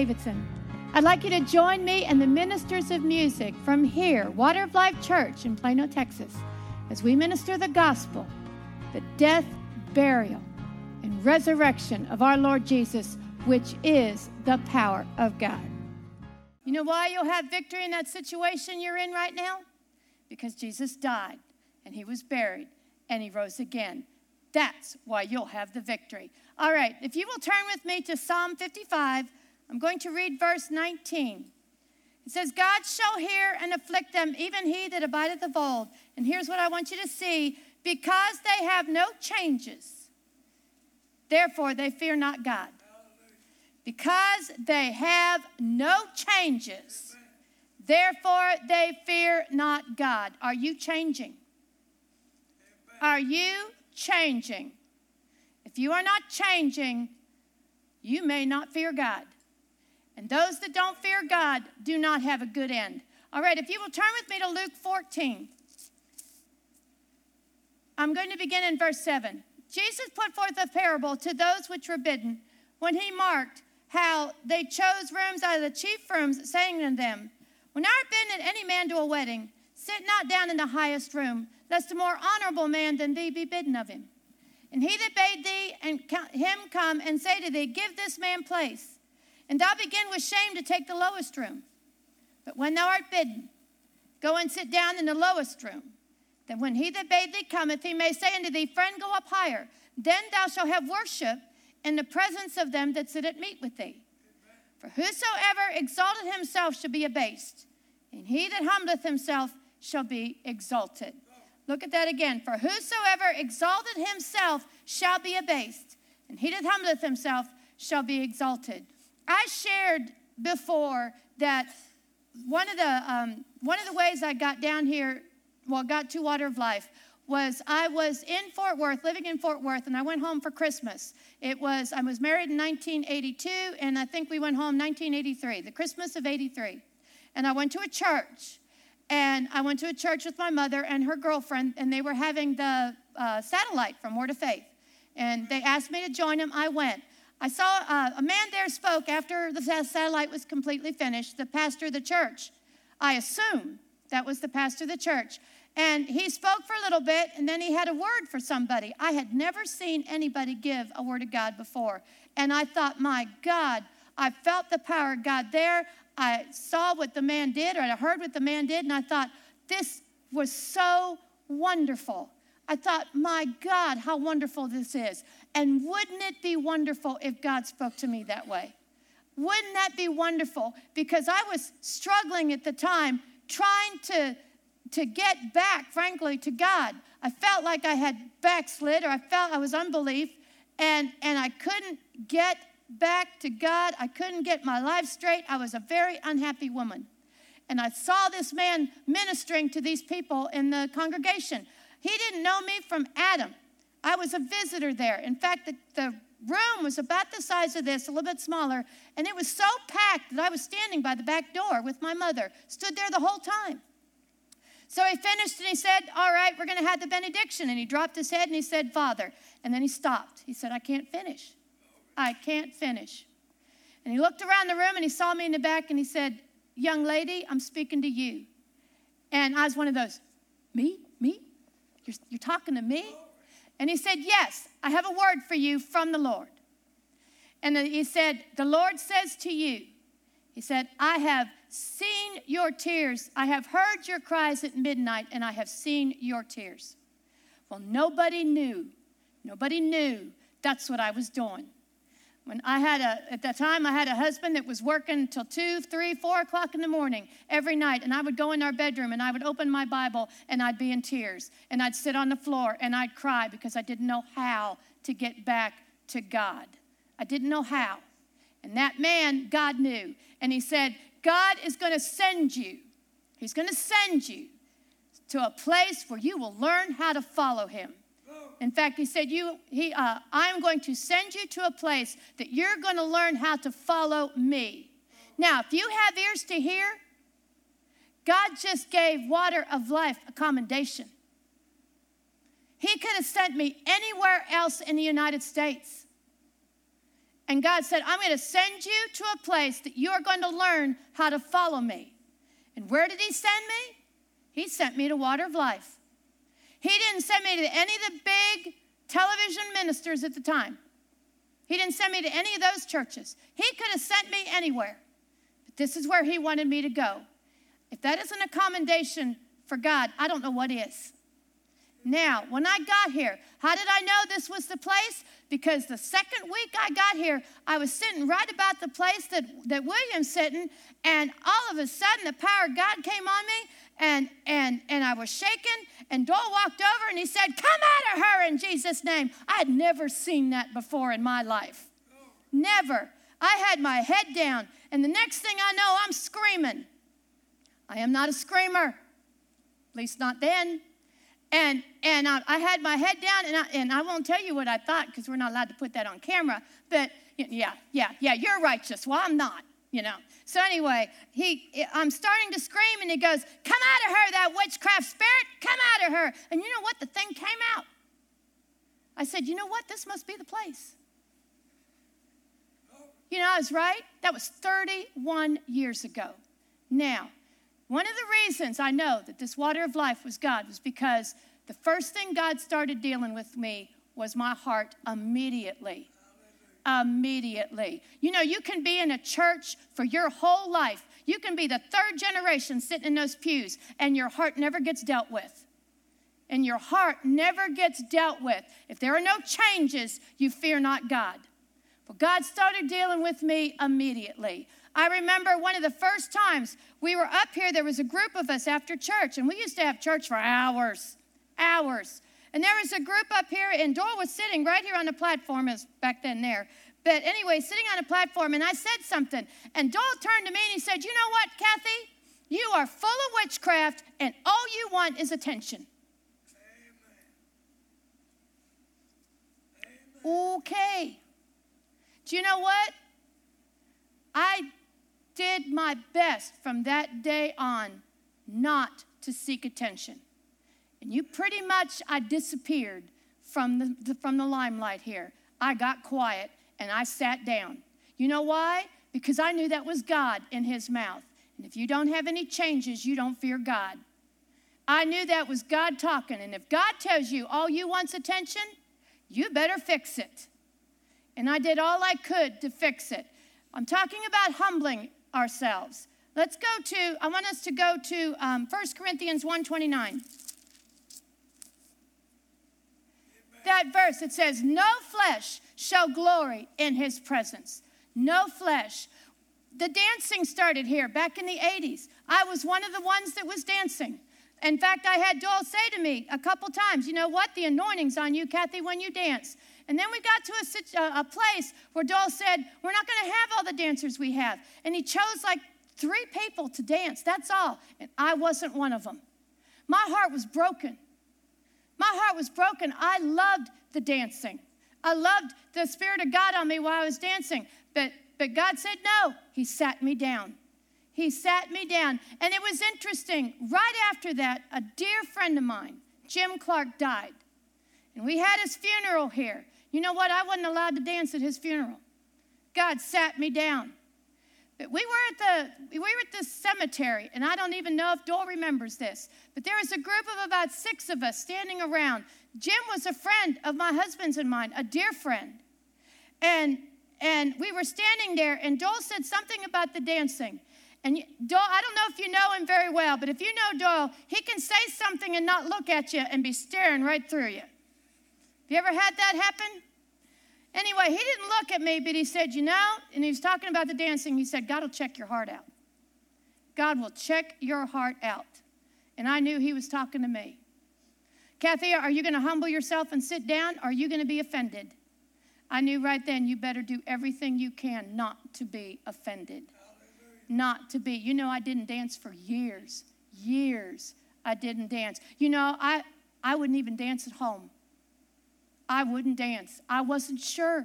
Davidson. I'd like you to join me and the ministers of music from here, Water of Life Church in Plano, Texas, as we minister the gospel, the death, burial, and resurrection of our Lord Jesus, which is the power of God. You know why you'll have victory in that situation you're in right now? Because Jesus died, and he was buried, and he rose again. That's why you'll have the victory. All right, if you will turn with me to Psalm 55, I'm going to read verse 19. It says, God shall hear and afflict them, even he that abideth of old. And here's what I want you to see. Because they have no changes, therefore they fear not God. Because they have no changes, therefore they fear not God. Are you changing? Are you changing? If you are not changing, you may not fear God. And those that don't fear God do not have a good end. All right, if you will turn with me to Luke 14. I'm going to begin in verse 7. Jesus put forth a parable to those which were bidden, when he marked how they chose rooms out of the chief rooms, saying unto them, when I have bidden any man to a wedding, sit not down in the highest room, lest a more honorable man than thee be bidden of him. And he that bade thee and him come and say to thee, give this man place. And thou begin with shame to take the lowest room. But when thou art bidden, go and sit down in the lowest room. That when he that bade thee cometh, he may say unto thee, friend, go up higher. Then thou shalt have worship in the presence of them that sit at meat with thee. For whosoever exalteth himself shall be abased, and he that humbleth himself shall be exalted. Look at that again. For whosoever exalteth himself shall be abased, and he that humbleth himself shall be exalted. I shared before that one of the ways I got down here, got to Water of Life, was I was in Fort Worth, living in Fort Worth, and I went home for Christmas. I was married in 1982, and I think we went home 1983, the Christmas of 83. And I went to a church, with my mother and her girlfriend, and they were having the satellite from Word of Faith. And they asked me to join them. I went. I saw a man there spoke after the satellite was completely finished, the pastor of the church. I assume that was the pastor of the church. And he spoke for a little bit, and then he had a word for somebody. I had never seen anybody give a word of God before. And I thought, my God, I felt the power of God there. I saw what the man did, or I heard what the man did, and I thought, this was so wonderful. I thought, my God, how wonderful this is. And wouldn't it be wonderful if God spoke to me that way? Wouldn't that be wonderful? Because I was struggling at the time, trying to get back, frankly, to God. I felt like I had backslid, or I felt I was unbelief, and I couldn't get back to God. I couldn't get my life straight. I was a very unhappy woman. And I saw this man ministering to these people in the congregation. He didn't know me from Adam. I was a visitor there. In fact, the room was about the size of this, a little bit smaller, and it was so packed that I was standing by the back door with my mother, stood there the whole time. So he finished and he said, all right, we're going to have the benediction. And he dropped his head and he said, Father. And then he stopped. He said, I can't finish. And he looked around the room and he saw me in the back and he said, young lady, I'm speaking to you. And I was one of those, me? You're talking to me? And he said, yes, I have a word for you from the Lord. And he said, the Lord says to you, he said, I have seen your tears. I have heard your cries at midnight, and I have seen your tears. Well, nobody knew. Nobody knew that's what I was doing. When I had at that time, I had a husband that was working till 2, 3, 4 o'clock in the morning every night. And I would go in our bedroom, and I would open my Bible, and I'd be in tears. And I'd sit on the floor, and I'd cry because I didn't know how to get back to God. I didn't know how. And that man, God knew. And he said, God is going to send you. He's going to send you to a place where you will learn how to follow him. In fact, he said, I'm going to send you to a place that you're going to learn how to follow me. Now, if you have ears to hear, God just gave Water of Life a commendation. He could have sent me anywhere else in the United States. And God said, I'm going to send you to a place that you're going to learn how to follow me. And where did he send me? He sent me to Water of Life. He didn't send me to any of the big television ministers at the time. He didn't send me to any of those churches. He could have sent me anywhere. But this is where he wanted me to go. If that isn't a commendation for God, I don't know what is. Now, when I got here, how did I know this was the place? Because the second week I got here, I was sitting right about the place that William's sitting, and all of a sudden the power of God came on me, and I was shaking, and Doyle walked over and he said, come out of her in Jesus' name. I had never seen that before in my life. Never. I had my head down, and the next thing I know, I'm screaming. I am not a screamer, at least not then. And I had my head down, and I won't tell you what I thought because we're not allowed to put that on camera. But yeah, you're righteous. Well, I'm not, you know. So anyway, I'm starting to scream, and he goes, come out of her, that witchcraft spirit. Come out of her. And you know what? The thing came out. I said, you know what? This must be the place. You know, I was right. That was 31 years ago. Now, one of the reasons I know that this Water of Life was God was because the first thing God started dealing with me was my heart immediately. Immediately. You know, you can be in a church for your whole life. You can be the third generation sitting in those pews, and your heart never gets dealt with. And your heart never gets dealt with. If there are no changes, you fear not God. But God started dealing with me immediately. I remember one of the first times we were up here, there was a group of us after church, and we used to have church for hours. And there was a group up here, and Doyle was sitting right here on the platform, as back then there. But anyway, sitting on a platform, and I said something. And Doyle turned to me, and he said, you know what, Kathie? You are full of witchcraft, and all you want is attention. Amen. Okay. Do you know what? I did my best from that day on not to seek attention. And I disappeared from the limelight here. I got quiet and I sat down. You know why? Because I knew that was God in his mouth. And if you don't have any changes, you don't fear God. I knew that was God talking. And if God tells you all you want's attention, you better fix it. And I did all I could to fix it. I'm talking about humbling ourselves. I want us to go to 1 Corinthians 1:29. That verse, it says, no flesh shall glory in his presence. No flesh. The dancing started here back in the 80s. I was one of the ones that was dancing. In fact, I had Doyle say to me a couple times, you know what? The anointing's on you, Kathie, when you dance. And then we got to a place where Doyle said, we're not going to have all the dancers we have. And he chose like 3 people to dance, that's all. And I wasn't one of them. My heart was broken. I loved the dancing. I loved the Spirit of God on me while I was dancing. But God said no. He sat me down. And it was interesting. Right after that, a dear friend of mine, Jim Clark, died. And we had his funeral here. You know what? I wasn't allowed to dance at his funeral. God sat me down. But we were at the cemetery, and I don't even know if Doyle remembers this, but there was a group of about 6 of us standing around. Jim was a friend of my husband's and mine, a dear friend. And we were standing there, and Doyle said something about the dancing. And Doyle, I don't know if you know him very well, but if you know Doyle, he can say something and not look at you and be staring right through you. You ever had that happen? Anyway, he didn't look at me, but he said, you know, and he was talking about the dancing. He said, God will check your heart out. God will check your heart out. And I knew he was talking to me. Kathie, are you going to humble yourself and sit down? Or are you going to be offended? I knew right then you better do everything you can not to be offended. Hallelujah. Not to be. You know, I didn't dance for years. I didn't dance. You know, I wouldn't even dance at home. I wouldn't dance. I wasn't sure.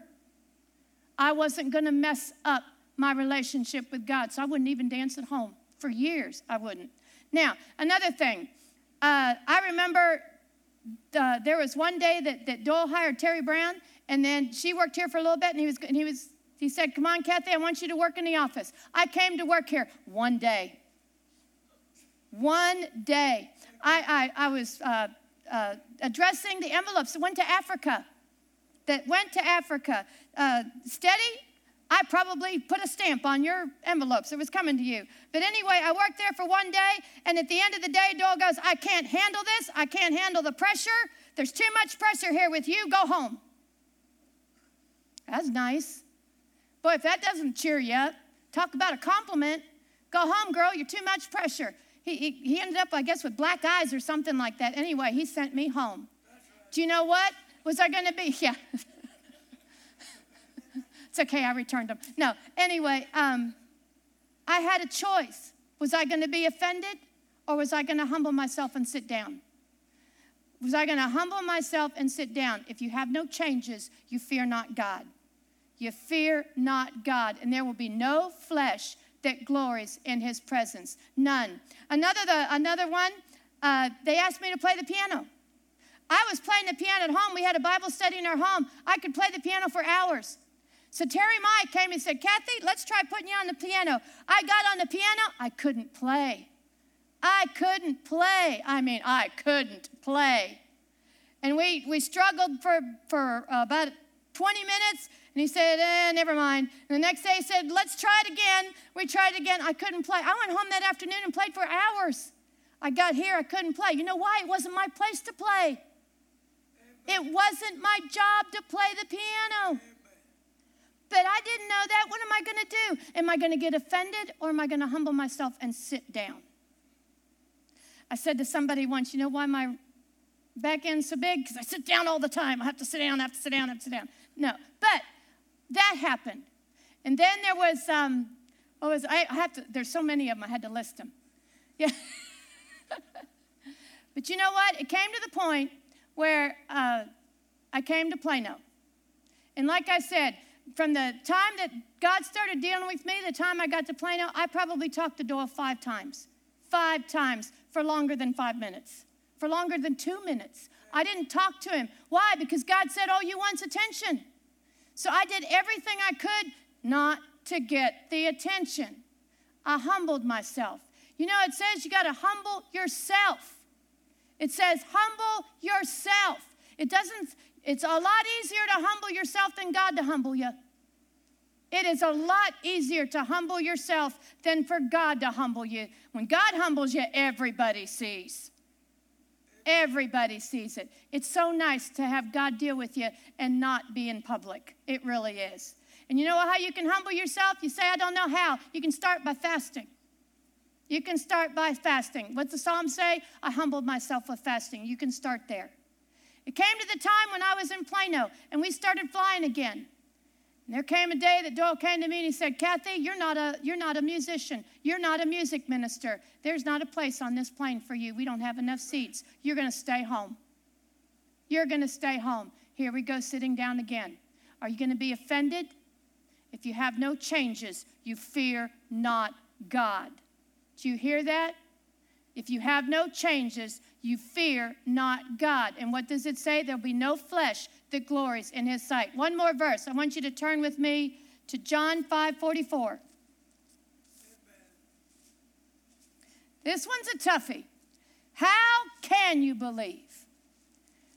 I wasn't going to mess up my relationship with God, so I wouldn't even dance at home. For years, I wouldn't. Now, another thing. I remember there was one day that Doyle hired Terry Brown, and then she worked here for a little bit, and he was He said, come on, Kathie, I want you to work in the office. I came to work here one day. One day. I was addressing the envelopes that went to Africa. Steady, I probably put a stamp on your envelopes. It was coming to you. But anyway, I worked there for one day, and at the end of the day, Doyle goes, I can't handle this. I can't handle the pressure. There's too much pressure here with you. Go home. That's nice. Boy, if that doesn't cheer you up, talk about a compliment. Go home, girl. You're too much pressure. He ended up, I guess, with black eyes or something like that. Anyway, he sent me home. Do you know what? Was I going to be? Yeah. It's okay. I returned him. No. Anyway, I had a choice. Was I going to be offended or was I going to humble myself and sit down? Was I going to humble myself and sit down? If you have no changes, you fear not God. You fear not God, and there will be no flesh that glories in his presence. None. Another one, they asked me to play the piano. I was playing the piano at home. We had a Bible study in our home. I could play the piano for hours. So Terry Mike came and said, Kathie, let's try putting you on the piano. I got on the piano. I couldn't play. I couldn't play. And we struggled for about 20 minutes. And he said, never mind. And the next day he said, let's try it again. We tried it again. I couldn't play. I went home that afternoon and played for hours. I got here. I couldn't play. You know why? It wasn't my place to play. Amen. It wasn't my job to play the piano. Amen. But I didn't know that. What am I going to do? Am I going to get offended or am I going to humble myself and sit down? I said to somebody once, you know why my back end's so big? Because I sit down all the time. I have to sit down. No, but that happened. And then there was, there's so many of them, I had to list them. Yeah. But you know what? It came to the point where I came to Plano. And like I said, from the time that God started dealing with me, the time I got to Plano, I probably talked to Doyle five times for longer than 5 minutes, for longer than 2 minutes. I didn't talk to him. Why? Because God said, oh, you want's attention. So I did everything I could not to get the attention. I humbled myself. You know, it says you got to humble yourself. It says humble yourself. It's a lot easier to humble yourself than God to humble you. It is a lot easier to humble yourself than for God to humble you. When God humbles you, everybody sees. Everybody sees it. It's so nice to have God deal with you and not be in public. It really is. And you know how you can humble yourself? You say, I don't know how. You can start by fasting. You can start by fasting. What's the psalm say? I humbled myself with fasting. You can start there. It came to the time when I was in Plano, and we started flying again. And there came a day that Doyle came to me and he said, Kathie, you're not a musician. You're not a music minister. There's not a place on this plane for you. We don't have enough seats. You're going to stay home. You're going to stay home. Here we go, sitting down again. Are you going to be offended? If you have no changes, you fear not God. Do you hear that? If you have no changes, you fear not God. And what does it say? There'll be no flesh that glories in his sight. One more verse. I want you to turn with me to John 5:44. This one's a toughie. How can you believe?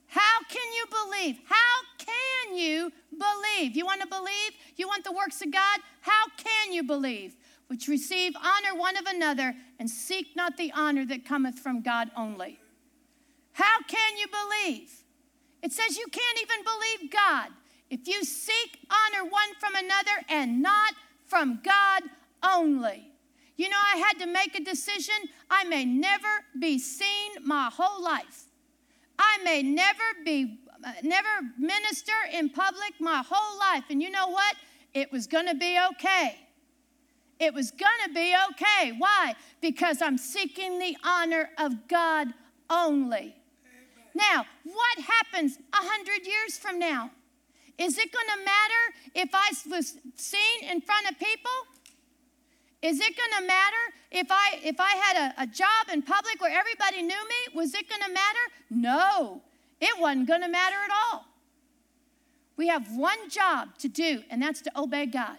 How can you believe? How can you believe? You want to believe? You want the works of God? How can you believe? Which receive honor one of another and seek not the honor that cometh from God only. How can you believe? It says you can't even believe God if you seek honor one from another and not from God only. You know, I had to make a decision. I may never be seen my whole life. I may never minister in public my whole life. And you know what? It was going to be okay. It was going to be okay. Why? Because I'm seeking the honor of God only. Now, what happens 100 years from now? Is it going to matter if I was seen in front of people? Is it going to matter if I had a job in public where everybody knew me? Was it going to matter? No, it wasn't going to matter at all. We have one job to do, and that's to obey God.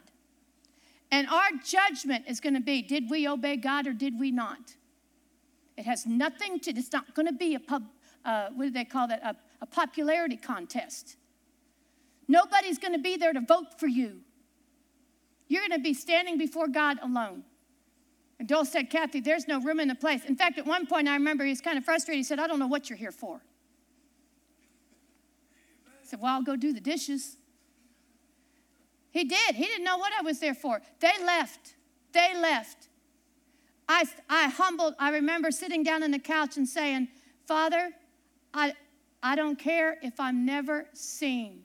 And our judgment is going to be, did we obey God or did we not? It has nothing to, it's not going to be a popularity contest. Nobody's going to be there to vote for you. You're going to be standing before God alone. And Doyle said, Kathie, there's no room in the place. In fact, at one point, I remember he was kind of frustrated. He said, I don't know what you're here for. I said, well, I'll go do the dishes. He did. He didn't know what I was there for. They left. I remember sitting down on the couch and saying, Father, I don't care if I'm never seen.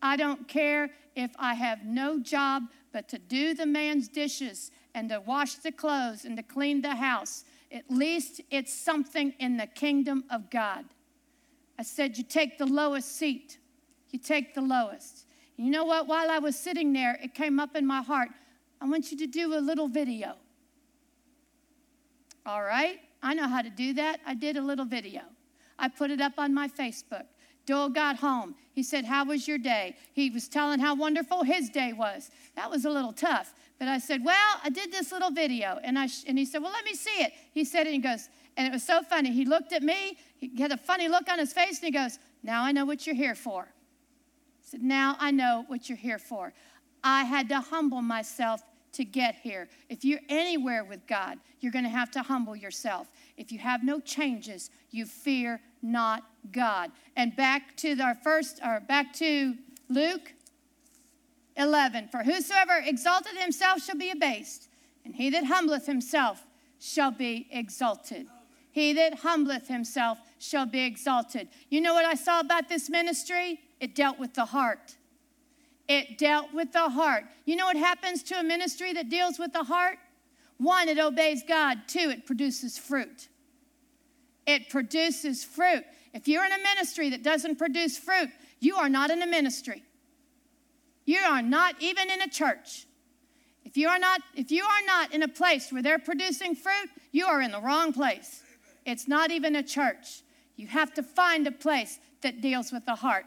I don't care if I have no job but to do the man's dishes and to wash the clothes and to clean the house. At least it's something in the kingdom of God. I said, you take the lowest seat. You take the lowest. And you know what? While I was sitting there, it came up in my heart. I want you to do a little video. All right. I know how to do that. I did a little video. I put it up on my Facebook. Doyle got home. He said, how was your day? He was telling how wonderful his day was. That was a little tough. But I said, well, I did this little video. And he said, well, let me see it. He said, and he goes, and it was so funny. He looked at me. He had a funny look on his face. And he goes, now I know what you're here for. I said, now I know what you're here for. I had to humble myself to get here. If you're anywhere with God, you're going to have to humble yourself. If you have no changes, you fear not God. And back to Luke 11. For whosoever exalteth himself shall be abased, and he that humbleth himself shall be exalted. He that humbleth himself shall be exalted. You know what I saw about this ministry? It dealt with the heart. It dealt with the heart. You know what happens to a ministry that deals with the heart? One, it obeys God. Two, it produces fruit. It produces fruit. If you're in a ministry that doesn't produce fruit, you are not in a ministry. You are not even in a church. If you are not in a place where they're producing fruit, you are in the wrong place. It's not even a church. You have to find a place that deals with the heart.